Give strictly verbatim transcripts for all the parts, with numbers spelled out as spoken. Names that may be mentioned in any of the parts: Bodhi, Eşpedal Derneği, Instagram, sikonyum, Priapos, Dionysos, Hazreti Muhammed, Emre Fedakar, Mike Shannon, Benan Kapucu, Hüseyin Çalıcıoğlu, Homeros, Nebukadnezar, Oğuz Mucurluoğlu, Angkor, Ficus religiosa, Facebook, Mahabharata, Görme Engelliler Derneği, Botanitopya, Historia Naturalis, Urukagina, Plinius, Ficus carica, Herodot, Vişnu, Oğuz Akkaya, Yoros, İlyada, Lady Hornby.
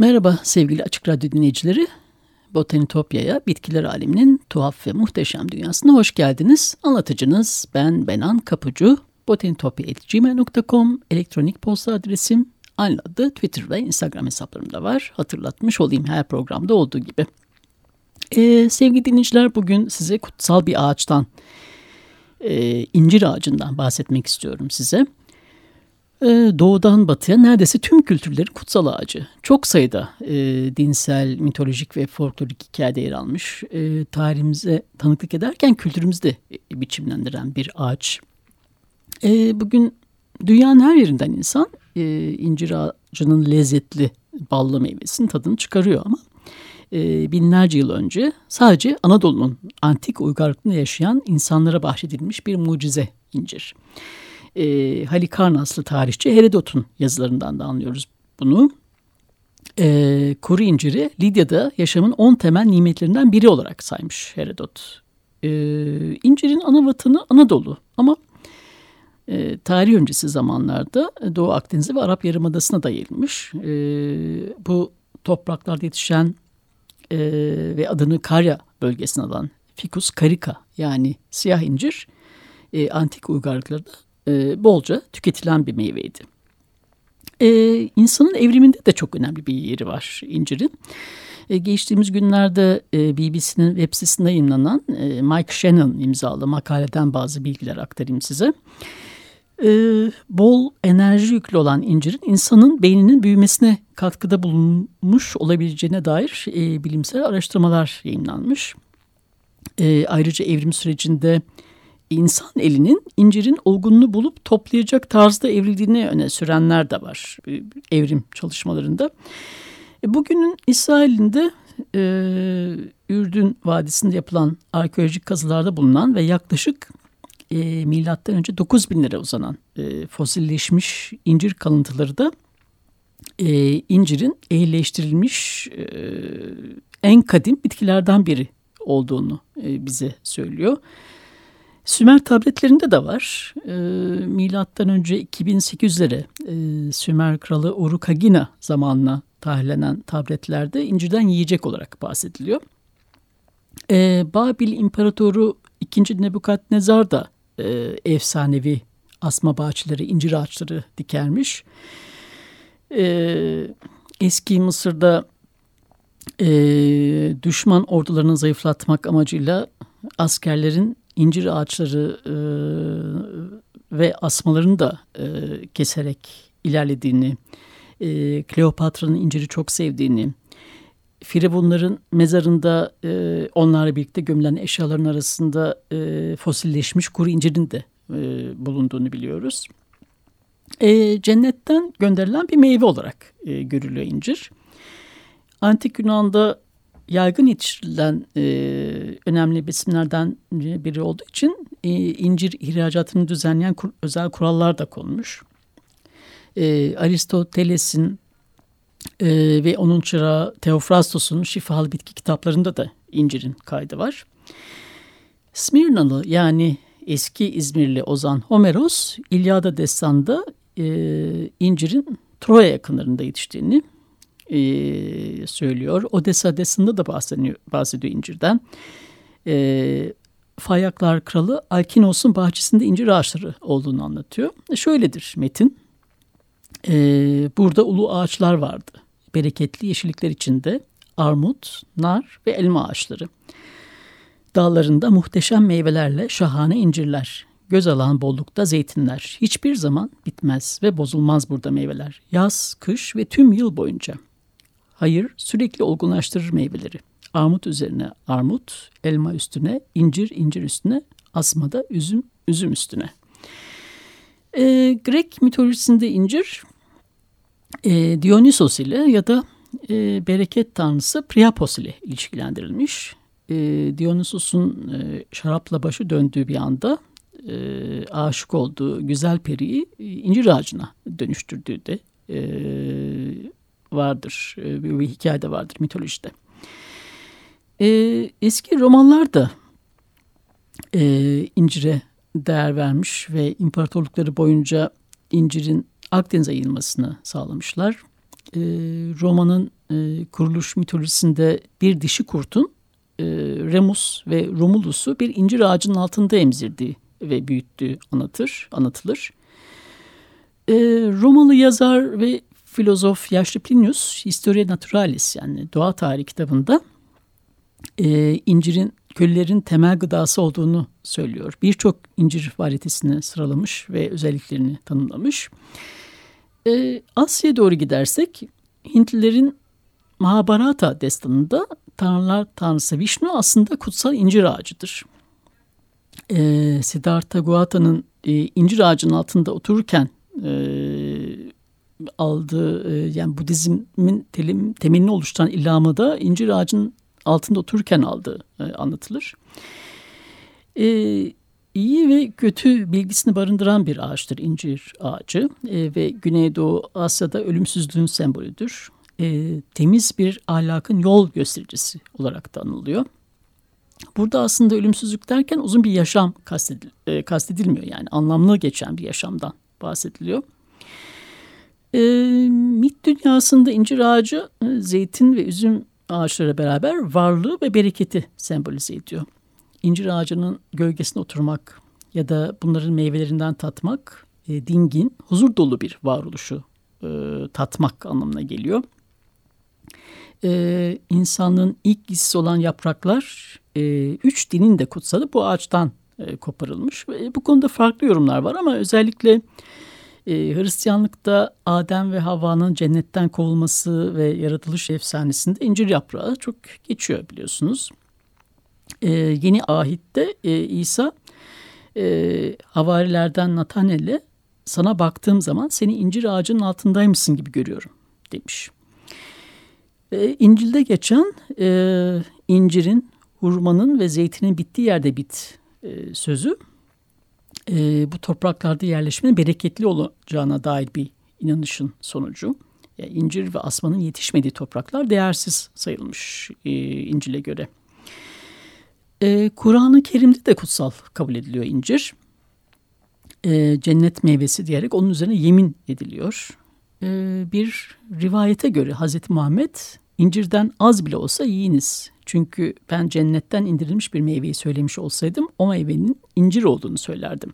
Merhaba sevgili Açık Radyo dinleyicileri, Botanitopya'ya, bitkiler aleminin tuhaf ve muhteşem dünyasına hoş geldiniz. Anlatıcınız ben Benan Kapucu, botanitopya nokta com elektronik posta adresim, aynı adlı Twitter ve Instagram hesaplarım da var. Hatırlatmış olayım her programda olduğu gibi. Ee, sevgili dinleyiciler, bugün size kutsal bir ağaçtan, e, incir ağacından bahsetmek istiyorum size. Doğudan batıya neredeyse tüm kültürlerin kutsal ağacı. Çok sayıda e, dinsel, mitolojik ve folklorik hikayede yer almış. E, tarihimize tanıklık ederken kültürümüzü de biçimlendiren bir ağaç. E, bugün dünyanın her yerinden insan e, incir ağacının lezzetli ballı meyvesinin tadını çıkarıyor ama e, binlerce yıl önce sadece Anadolu'nun antik uygarlığında yaşayan insanlara bahşedilmiş bir mucize incir. E, Halikarnaslı tarihçi Herodot'un yazılarından da anlıyoruz bunu. E, kuru inciri Lidya'da yaşamın on temel nimetlerinden biri olarak saymış Herodot. E, incirin ana vatanı Anadolu ama e, tarih öncesi zamanlarda Doğu Akdeniz ve Arap Yarımadası'na da yayılmış. E, bu topraklarda yetişen e, ve adını Karya bölgesine alan Ficus carica, yani siyah incir e, antik uygarlıklarda bolca tüketilen bir meyveydi. Ee, insanın evriminde de çok önemli bir yeri var incirin. Ee, geçtiğimiz günlerde e, B B C'nin web sitesinde yayınlanan e, Mike Shannon imzalı makaleden bazı bilgiler aktarayım size. Ee, bol enerji yüklü olan incirin insanın beyninin büyümesine katkıda bulunmuş olabileceğine dair e, bilimsel araştırmalar yayınlanmış. E, ayrıca evrim sürecinde İnsan elinin incirin olgununu bulup toplayacak tarzda evrildiğini öne sürenler de var evrim çalışmalarında. Bugünün İsrail'inde e, Ürdün Vadisi'nde yapılan arkeolojik kazılarda bulunan ve yaklaşık e, milattan önce dokuz binlere uzanan e, fosilleşmiş incir kalıntıları da e, incirin ehlileştirilmiş e, en kadim bitkilerden biri olduğunu e, bize söylüyor. Sümer tabletlerinde de var. E, Milattan önce iki bin sekiz yüzlere e, Sümer kralı Urukagina zamanına tarihlenen tabletlerde incirden yiyecek olarak bahsediliyor. E, Babil İmparatoru ikinci. Nebukadnezar da e, efsanevi asma bahçeleri, incir ağaçları dikermiş. E, eski Mısır'da e, düşman ordularını zayıflatmak amacıyla askerlerin İncir ağaçları e, ve asmalarını da e, keserek ilerlediğini, e, Kleopatra'nın inciri çok sevdiğini, Firavunların mezarında e, onlarla birlikte gömülen eşyaların arasında e, fosilleşmiş kuru incirin de e, bulunduğunu biliyoruz. E, cennetten gönderilen bir meyve olarak e, görülüyor incir. Antik Yunan'da yaygın yetiştirilen e, önemli besinlerden biri olduğu için e, incir ihracatını düzenleyen kur, özel kurallar da konmuş. E, Aristoteles'in e, ve onun çırağı Teofrastos'un şifalı bitki kitaplarında da incirin kaydı var. Smirnalı, yani eski İzmirli ozan Homeros, İlyada destanında e, incirin Troya yakınlarında yetiştiğini Ee, söylüyor. Odessa Adası'nda da bahsediyor, bahsediyor incirden. Ee, Fayaklar kralı Alkinos'un bahçesinde incir ağaçları olduğunu anlatıyor. E şöyledir metin. Ee, burada ulu ağaçlar vardı. Bereketli yeşillikler içinde armut, nar ve elma ağaçları. Dağlarında muhteşem meyvelerle şahane incirler. Göz alan bollukta zeytinler. Hiçbir zaman bitmez ve bozulmaz burada meyveler. Yaz, kış ve tüm yıl boyunca. Hayır, sürekli olgunlaştırır meyveleri. Armut üzerine armut, elma üstüne, incir, incir üstüne, asmada üzüm, üzüm üstüne. E, Grek mitolojisinde incir e, Dionysos ile ya da e, bereket tanrısı Priapos ile ilişkilendirilmiş. E, Dionysos'un e, şarapla başı döndüğü bir anda e, aşık olduğu güzel periyi e, incir ağacına dönüştürdüğü de e, vardır. E, bir, bir hikayede vardır mitolojide. E, eski romanlar da e, incire değer vermiş ve imparatorlukları boyunca incirin Akdeniz'e yayılmasını sağlamışlar. E, Roma'nın e, kuruluş mitolojisinde bir dişi kurtun e, Remus ve Romulus'u bir incir ağacının altında emzirdiği ve büyüttüğü anlatır, anlatılır. E, Romalı yazar ve filozof yaşlı Plinius, Historia Naturalis yani Doğa Tarihi kitabında e, incirin köllerin temel gıdası olduğunu söylüyor. Birçok incir varietesini sıralamış ve özelliklerini tanımlamış. Ee, Asya'ya doğru gidersek Hintlilerin Mahabharata destanında tanrılar tanrısı Vişnu aslında kutsal incir ağacıdır. Ee, Siddhartha Gautama'nın e, incir ağacının altında otururken e, aldığı e, yani Budizm'in telim, temelini oluşturan ilhamı da incir ağacının altında otururken aldığı e, anlatılır. E, iyi ve kötü bilgisini barındıran bir ağaçtır incir ağacı e, ve Güneydoğu Asya'da ölümsüzlüğün sembolüdür. E, temiz bir ahlakın yol göstericisi olarak da anılıyor. Burada aslında ölümsüzlük derken uzun bir yaşam kastedil, e, kastedilmiyor yani anlamlı geçen bir yaşamdan bahsediliyor. E, mit dünyasında incir ağacı e, zeytin ve üzüm ağaçlara beraber varlığı ve bereketi sembolize ediyor. İncir ağacının gölgesine oturmak ya da bunların meyvelerinden tatmak, e, dingin, huzur dolu bir varoluşu e, tatmak anlamına geliyor. E, insanlığın ilk giysisi olan yapraklar, e, üç dinin de kutsalı bu ağaçtan e, koparılmış. E, bu konuda farklı yorumlar var ama özellikle Hristiyanlıkta Adem ve Havva'nın cennetten kovulması ve yaratılış efsanesinde incir yaprağı çok geçiyor biliyorsunuz. Ee, yeni ahitte e, İsa e, havarilerden Nathanael'e sana baktığım zaman seni incir ağacının altındaymışsın gibi görüyorum demiş. E, İncil'de geçen e, incirin, hurmanın ve zeytinin bittiği yerde bit e, sözü. E, bu topraklarda yerleşmenin bereketli olacağına dair bir inanışın sonucu. Yani incir ve asmanın yetişmediği topraklar değersiz sayılmış e, İncil'e göre. E, Kur'an-ı Kerim'de de kutsal kabul ediliyor incir. E, cennet meyvesi diyerek onun üzerine yemin ediliyor. E, bir rivayete göre Hazreti Muhammed incirden az bile olsa yiyiniz. Çünkü ben cennetten indirilmiş bir meyveyi söylemiş olsaydım o meyvenin incir olduğunu söylerdim.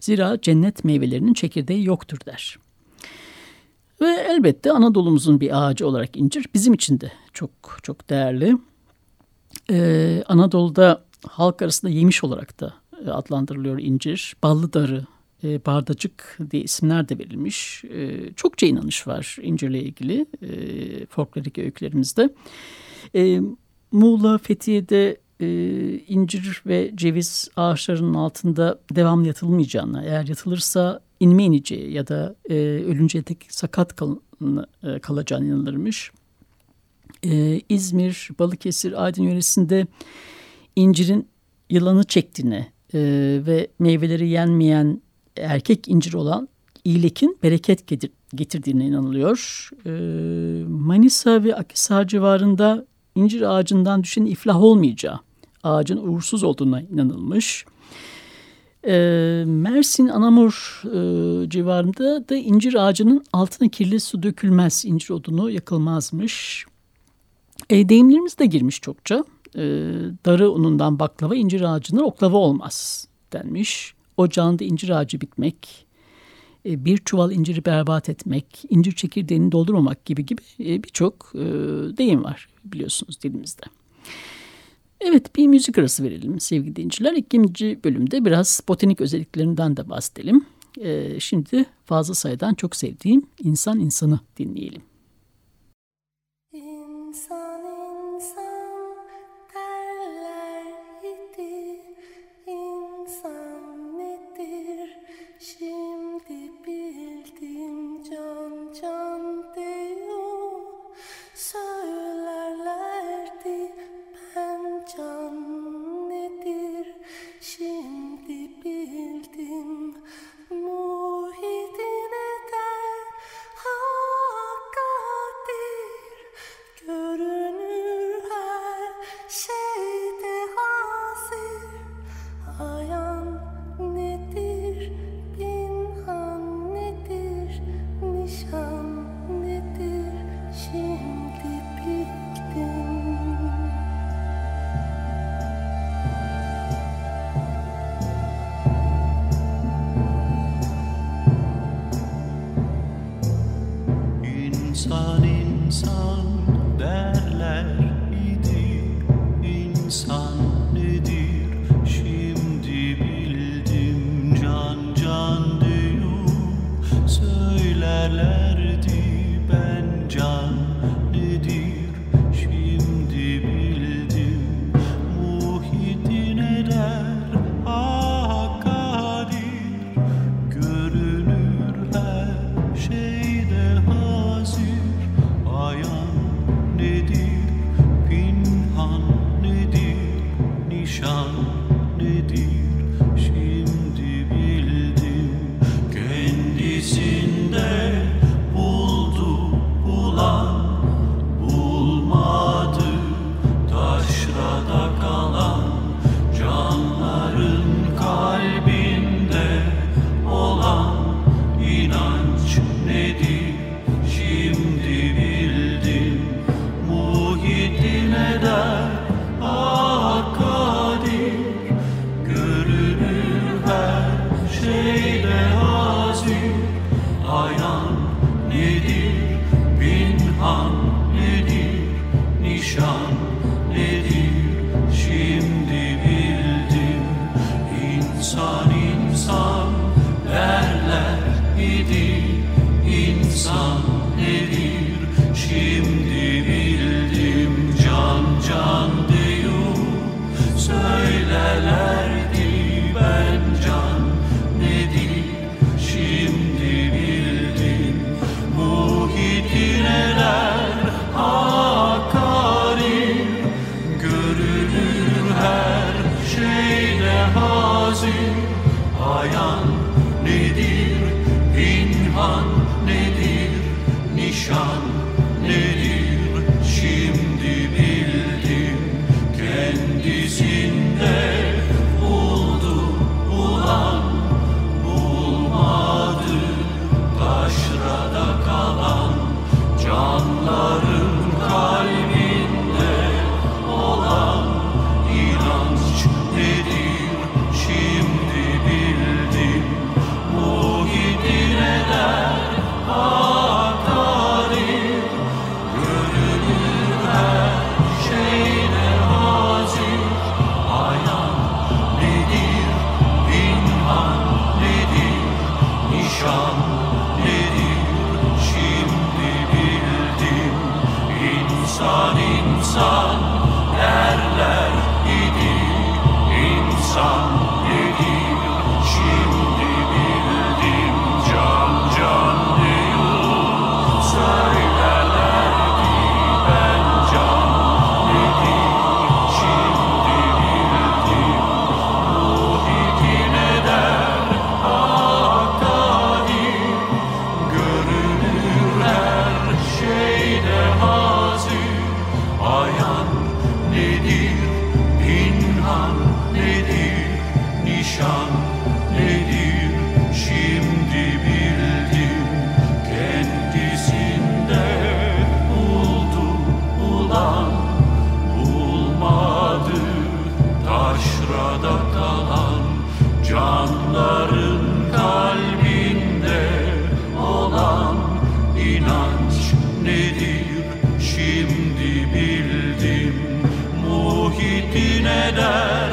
Zira cennet meyvelerinin çekirdeği yoktur der. Ve elbette Anadolu'muzun bir ağacı olarak incir bizim için de çok çok değerli. Ee, Anadolu'da halk arasında yemiş olarak da adlandırılıyor incir. Ballı darı, e, bardacık diye isimler de verilmiş. E, çokça inanış var incirle ilgili e, folklorik öykülerimizde. E, Muğla, Fethiye'de e, incir ve ceviz ağaçlarının altında devamlı yatılmayacağına, eğer yatılırsa inme ineceği ya da e, ölünceye dek sakat kal- e, kalacağına inanılırmış. E, İzmir, Balıkesir, Aydın yöresinde incirin yılanı çektiğine e, ve meyveleri yenmeyen erkek incir olan iyilekin bereket getirdiğine inanılıyor. E, Manisa ve Akhisar civarında İncir ağacından düşen iflah olmayacağı, ağacın uğursuz olduğuna inanılmış. E, Mersin, Anamur e, civarında da incir ağacının altına kirli su dökülmez, incir odunu yakılmazmış. E, deyimlerimiz de girmiş çokça. E, darı unundan baklava, incir ağacından oklava olmaz denmiş. Ocağında incir ağacı bitmek, e, bir çuval inciri berbat etmek, incir çekirdeğini doldurmamak gibi gibi e, birçok e, deyim var. Biliyorsunuz dilimizde. Evet, bir müzik arası verelim sevgili dinleyiciler. İkinci bölümde biraz botanik özelliklerinden de bahsedelim. Ee, şimdi fazla sayıdan çok sevdiğim insan insanı dinleyelim. İnsan insan derler idi, insan nedir şimdi bildim, can can diyor söylerlerdi, ben can nedir şimdi bildim, muhitin eder.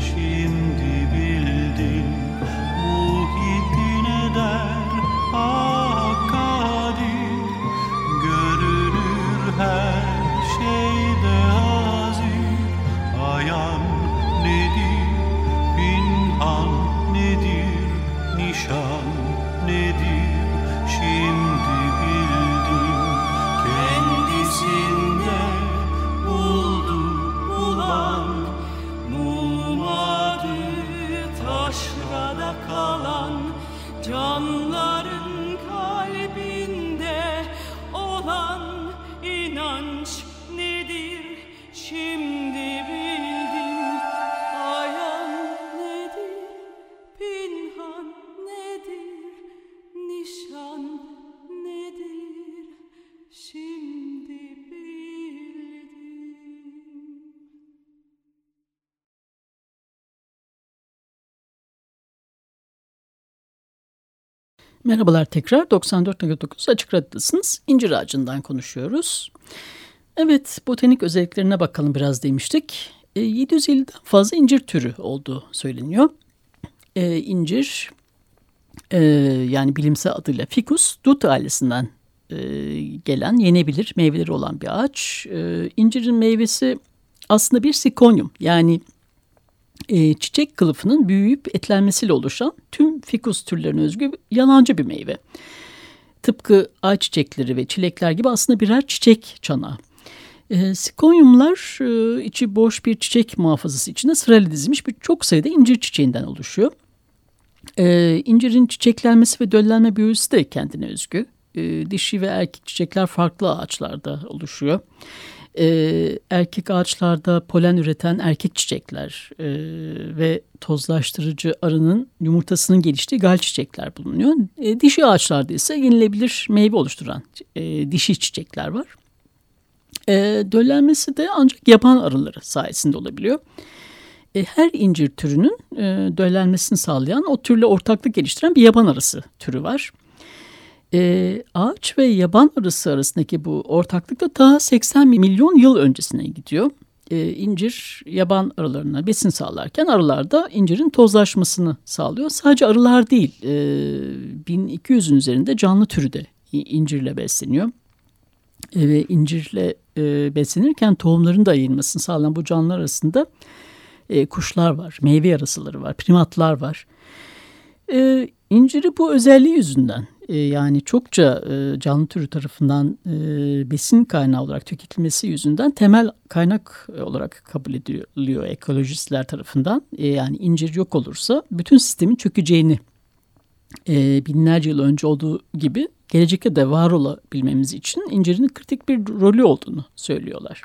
Şimdi Merhabalar tekrar, doksan dört nokta dokuz Açık Radyo'dasınız. İncir ağacından konuşuyoruz. Evet, botanik özelliklerine bakalım biraz demiştik. E, yedi yüz elliden fazla incir türü olduğu söyleniyor. E, incir, e, yani bilimsel adıyla Ficus, dut ailesinden e, gelen yenebilir meyveleri olan bir ağaç. E, incirin meyvesi aslında bir sikonyum, yani E, çiçek kılıfının büyüyüp etlenmesiyle oluşan tüm fikus türlerine özgü yalancı bir meyve. Tıpkı ayçiçekleri ve çilekler gibi aslında birer çiçek çanağı. E, sikonyumlar e, içi boş bir çiçek muhafazası içinde sırayla dizilmiş bir çok sayıda incir çiçeğinden oluşuyor. E, incirin çiçeklenmesi ve döllenme büyüsü de kendine özgü. E, dişi ve erkek çiçekler farklı ağaçlarda oluşuyor. Ee, erkek ağaçlarda polen üreten erkek çiçekler e, ve tozlaştırıcı arının yumurtasının geliştiği gal çiçekler bulunuyor. E, dişi ağaçlarda ise yenilebilir meyve oluşturan e, dişi çiçekler var. E, döllenmesi de ancak yaban arıları sayesinde olabiliyor. E, her incir türünün e, döllenmesini sağlayan, o türle ortaklık geliştiren bir yaban arısı türü var. Ee, ağaç ve yaban arısı arasındaki bu ortaklık da daha seksen milyon yıl öncesine gidiyor. Ee, incir yaban arılarına besin sağlarken arılar da incirin tozlaşmasını sağlıyor. Sadece arılar değil, e, bin iki yüzün üzerinde canlı türü de incirle besleniyor. E, ve incirle e, beslenirken tohumların da yayılmasını sağlayan bu canlı arasında e, kuşlar var, meyve yarasıları var, primatlar var. E, inciri bu özelliği yüzünden, yani çokça canlı türü tarafından besin kaynağı olarak tüketilmesi yüzünden temel kaynak olarak kabul ediliyor ekolojistler tarafından. Yani incir yok olursa bütün sistemin çökeceğini, binlerce yıl önce olduğu gibi gelecekte de var olabilmemiz için incirin kritik bir rolü olduğunu söylüyorlar.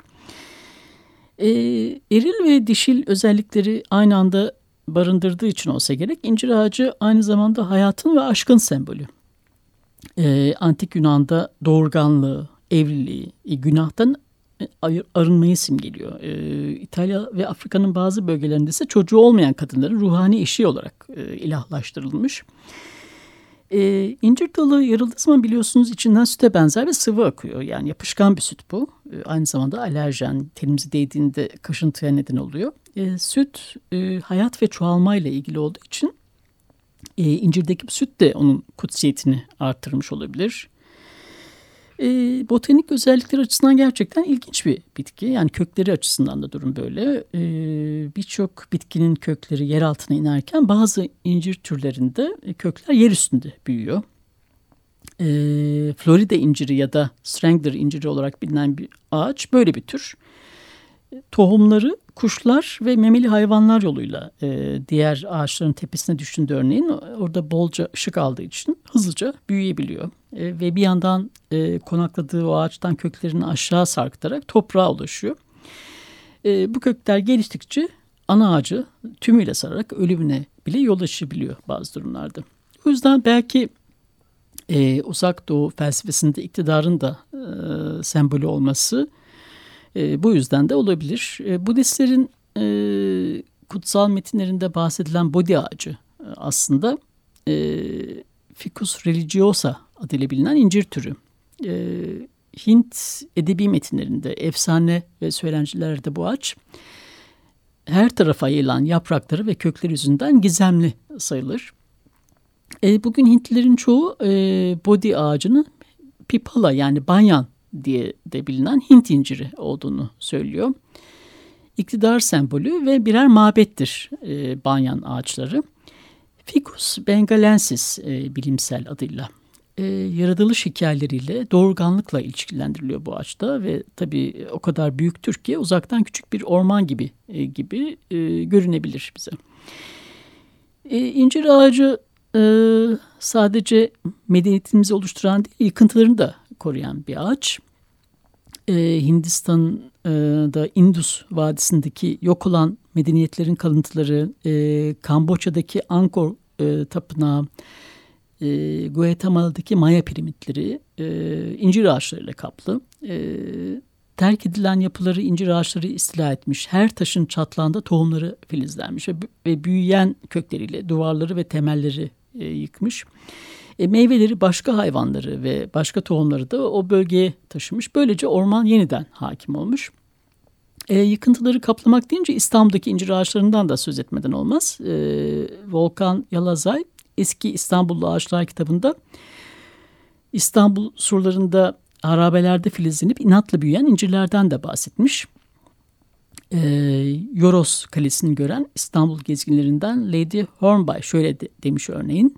Eril ve dişil özellikleri aynı anda barındırdığı için olsa gerek, incir ağacı aynı zamanda hayatın ve aşkın sembolü. Ee, Antik Yunan'da doğurganlığı, evliliği, günahtan arınmayı simgeliyor. Ee, İtalya ve Afrika'nın bazı bölgelerinde ise çocuğu olmayan kadınların ruhani eşi olarak e, ilahlaştırılmış. Ee, incir dalı yarıldığı zaman biliyorsunuz içinden süte benzer ve sıvı akıyor. Yani yapışkan bir süt bu. Ee, aynı zamanda alerjen, tenimize değdiğinde kaşıntıya neden oluyor. Ee, süt e, hayat ve çoğalmayla ilgili olduğu için E, incirdeki süt de onun kutsiyetini artırmış olabilir. E, botanik özellikler açısından gerçekten ilginç bir bitki. Yani kökleri açısından da durum böyle. E, Birçok bitkinin kökleri yer altına inerken bazı incir türlerinde kökler yer üstünde büyüyor. E, Florida inciri ya da Strangler inciri olarak bilinen bir ağaç böyle bir tür. Tohumları kuşlar ve memeli hayvanlar yoluyla e, diğer ağaçların tepesine düşündüğü örneğin orada bolca ışık aldığı için hızlıca büyüyebiliyor. E, ve bir yandan e, konakladığı o ağaçtan köklerini aşağı sarkıtarak toprağa ulaşıyor. E, bu kökler geliştikçe ana ağacı tümüyle sararak ölümüne bile yol açabiliyor bazı durumlarda. O yüzden belki e, Uzak Doğu felsefesinde iktidarın da e, sembolü olması... E, bu yüzden de olabilir. E, Budistlerin e, kutsal metinlerinde bahsedilen Bodhi ağacı e, aslında e, Ficus religiosa adıyla bilinen incir türü. E, Hint edebi metinlerinde, efsane ve söylencilerde bu ağaç her tarafa yayılan yaprakları ve kökleri yüzünden gizemli sayılır. E, bugün Hintlilerin çoğu e, Bodhi ağacını pipala, yani banyan diye de bilinen Hint inciri olduğunu söylüyor. İktidar sembolü ve birer mabettir e, banyan ağaçları. Ficus bengalensis e, bilimsel adıyla. E, yaratılış hikayeleriyle doğurganlıkla ilişkilendiriliyor bu ağaçta ve tabii o kadar büyüktür ki uzaktan küçük bir orman gibi e, gibi e, görünebilir bize. E, incir ağacı e, sadece medeniyetimizi oluşturan değil, yıkıntılarını da koruyan bir ağaç. Ee, Hindistan'da Indus Vadisi'ndeki yok olan medeniyetlerin kalıntıları, e, Kamboçya'daki Angkor e, tapınağı, e, Guatemala'daki Maya piramitleri e, incir ağaçlarıyla kaplı. E, terk edilen yapıları incir ağaçları istila etmiş. Her taşın çatlağında tohumları filizlenmiş ve büyüyen kökleriyle duvarları ve temelleri e, yıkmış. E, meyveleri başka hayvanları ve başka tohumları da o bölgeye taşımış. Böylece orman yeniden hakim olmuş. E, yıkıntıları kaplamak deyince İstanbul'daki incir ağaçlarından da söz etmeden olmaz. E, Volkan Yalazay Eski İstanbullu Ağaçlar kitabında İstanbul surlarında harabelerde filizlenip inatla büyüyen incirlerden de bahsetmiş. E, Yoros kalesini gören İstanbul gezginlerinden Lady Hornby şöyle de, demiş örneğin.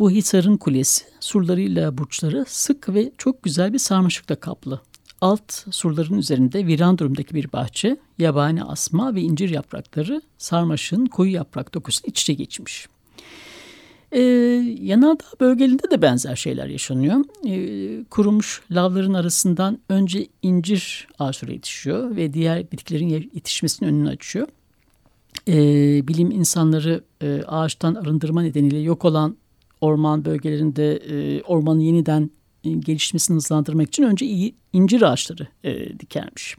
Bu Hisar'ın kulesi surlarıyla burçları sık ve çok güzel bir sarmaşıkla kaplı. Alt surların üzerinde viran durumdaki bir bahçe, yabani asma ve incir yaprakları sarmaşığın koyu yaprak dokusunu iç içe geçmiş. Ee, Yanardağ bölgelerinde de benzer şeyler yaşanıyor. Ee, kurumuş lavların arasından önce incir ağaçları yetişiyor ve diğer bitkilerin yetişmesinin önünü açıyor. Ee, bilim insanları e, ağaçtan arındırma nedeniyle yok olan orman bölgelerinde e, ormanın yeniden e, gelişmesini hızlandırmak için önce iyi, incir ağaçları e, dikermiş.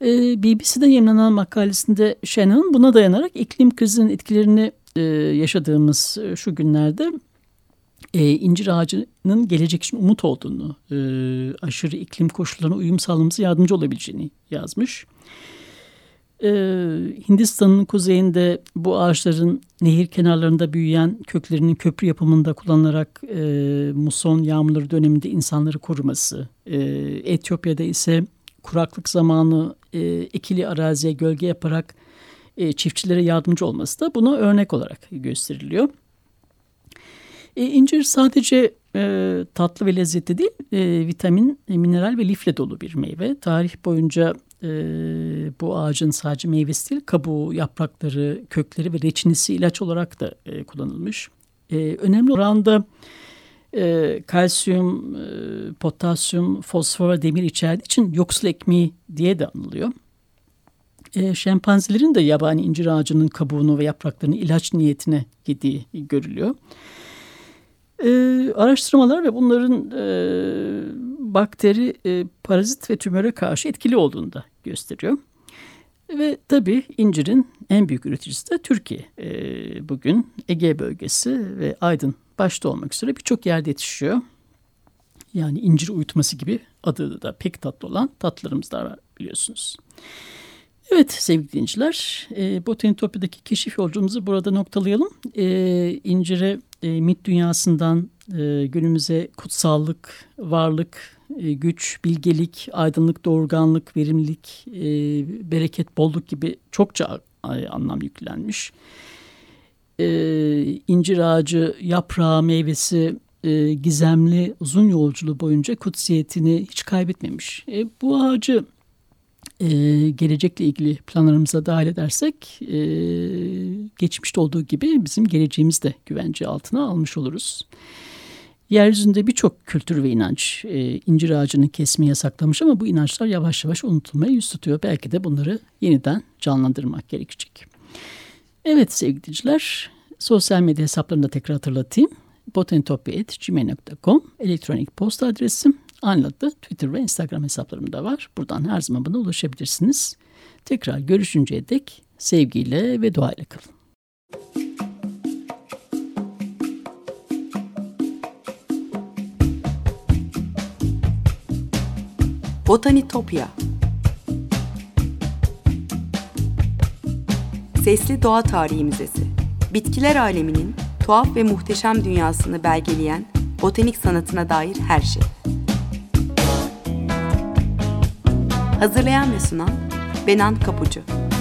E, B B C'de yayınlanan makalesinde Shannon buna dayanarak iklim krizinin etkilerini Ee, yaşadığımız şu günlerde e, incir ağacının gelecek için umut olduğunu, e, aşırı iklim koşullarına uyum sağlamamıza yardımcı olabileceğini yazmış. Ee, Hindistan'ın kuzeyinde bu ağaçların nehir kenarlarında büyüyen köklerinin köprü yapımında kullanılarak e, muson yağmurları döneminde insanları koruması, e, Etiyopya'da ise kuraklık zamanı e, ekili araziye gölge yaparak E, çiftçilere yardımcı olması da buna örnek olarak gösteriliyor. E, incir sadece e, tatlı ve lezzetli değil, e, vitamin, e, mineral ve lifle dolu bir meyve. Tarih boyunca e, bu ağacın sadece meyvesi değil, kabuğu, yaprakları, kökleri ve reçinesi ilaç olarak da e, kullanılmış. E, önemli oranda e, kalsiyum, e, potasyum, fosfor ve demir içerdiği için yoksul ekmeği diye de anılıyor. E, şempanzelerin de yabani incir ağacının kabuğunu ve yapraklarını ilaç niyetine yediği görülüyor. E, araştırmalar ve bunların e, bakteri, e, parazit ve tümöre karşı etkili olduğunu da gösteriyor. Ve tabii incirin en büyük üreticisi de Türkiye. E, bugün Ege bölgesi ve Aydın başta olmak üzere birçok yerde yetişiyor. Yani incir uyutması gibi adı da pek tatlı olan tatlılarımız da var biliyorsunuz. Evet sevgili dinleyiciler, e, Botanitopya'daki keşif yolculuğumuzu burada noktalayalım. E, incire e, mit dünyasından e, günümüze kutsallık, varlık, e, güç, bilgelik, aydınlık, doğurganlık, verimlilik, e, bereket, bolluk gibi çokça anlam yüklenmiş. E, incir ağacı, yaprağı, meyvesi e, gizemli uzun yolculuğu boyunca kutsiyetini hiç kaybetmemiş. E, bu ağacı Ee, gelecekle ilgili planlarımıza dahil edersek e, geçmişte olduğu gibi bizim geleceğimiz de güvence altına almış oluruz. Yeryüzünde birçok kültür ve inanç e, incir ağacını kesmeyi yasaklamış ama bu inançlar yavaş yavaş unutulmaya yüz tutuyor. Belki de bunları yeniden canlandırmak gerekecek. Evet sevgili dinleyiciler, sosyal medya hesaplarını da tekrar hatırlatayım. botanitopya nokta com elektronik posta adresim. Anlattı. Twitter ve Instagram hesaplarım da var. Buradan her zaman bana ulaşabilirsiniz. Tekrar görüşünceye dek sevgiyle ve duayla kalın. Botanitopya Sesli Doğa Tarihi Müzesi. Bitkiler aleminin tuhaf ve muhteşem dünyasını belgeleyen botanik sanatına dair her şey. Hazırlayan ve sunan Benan Kapucu.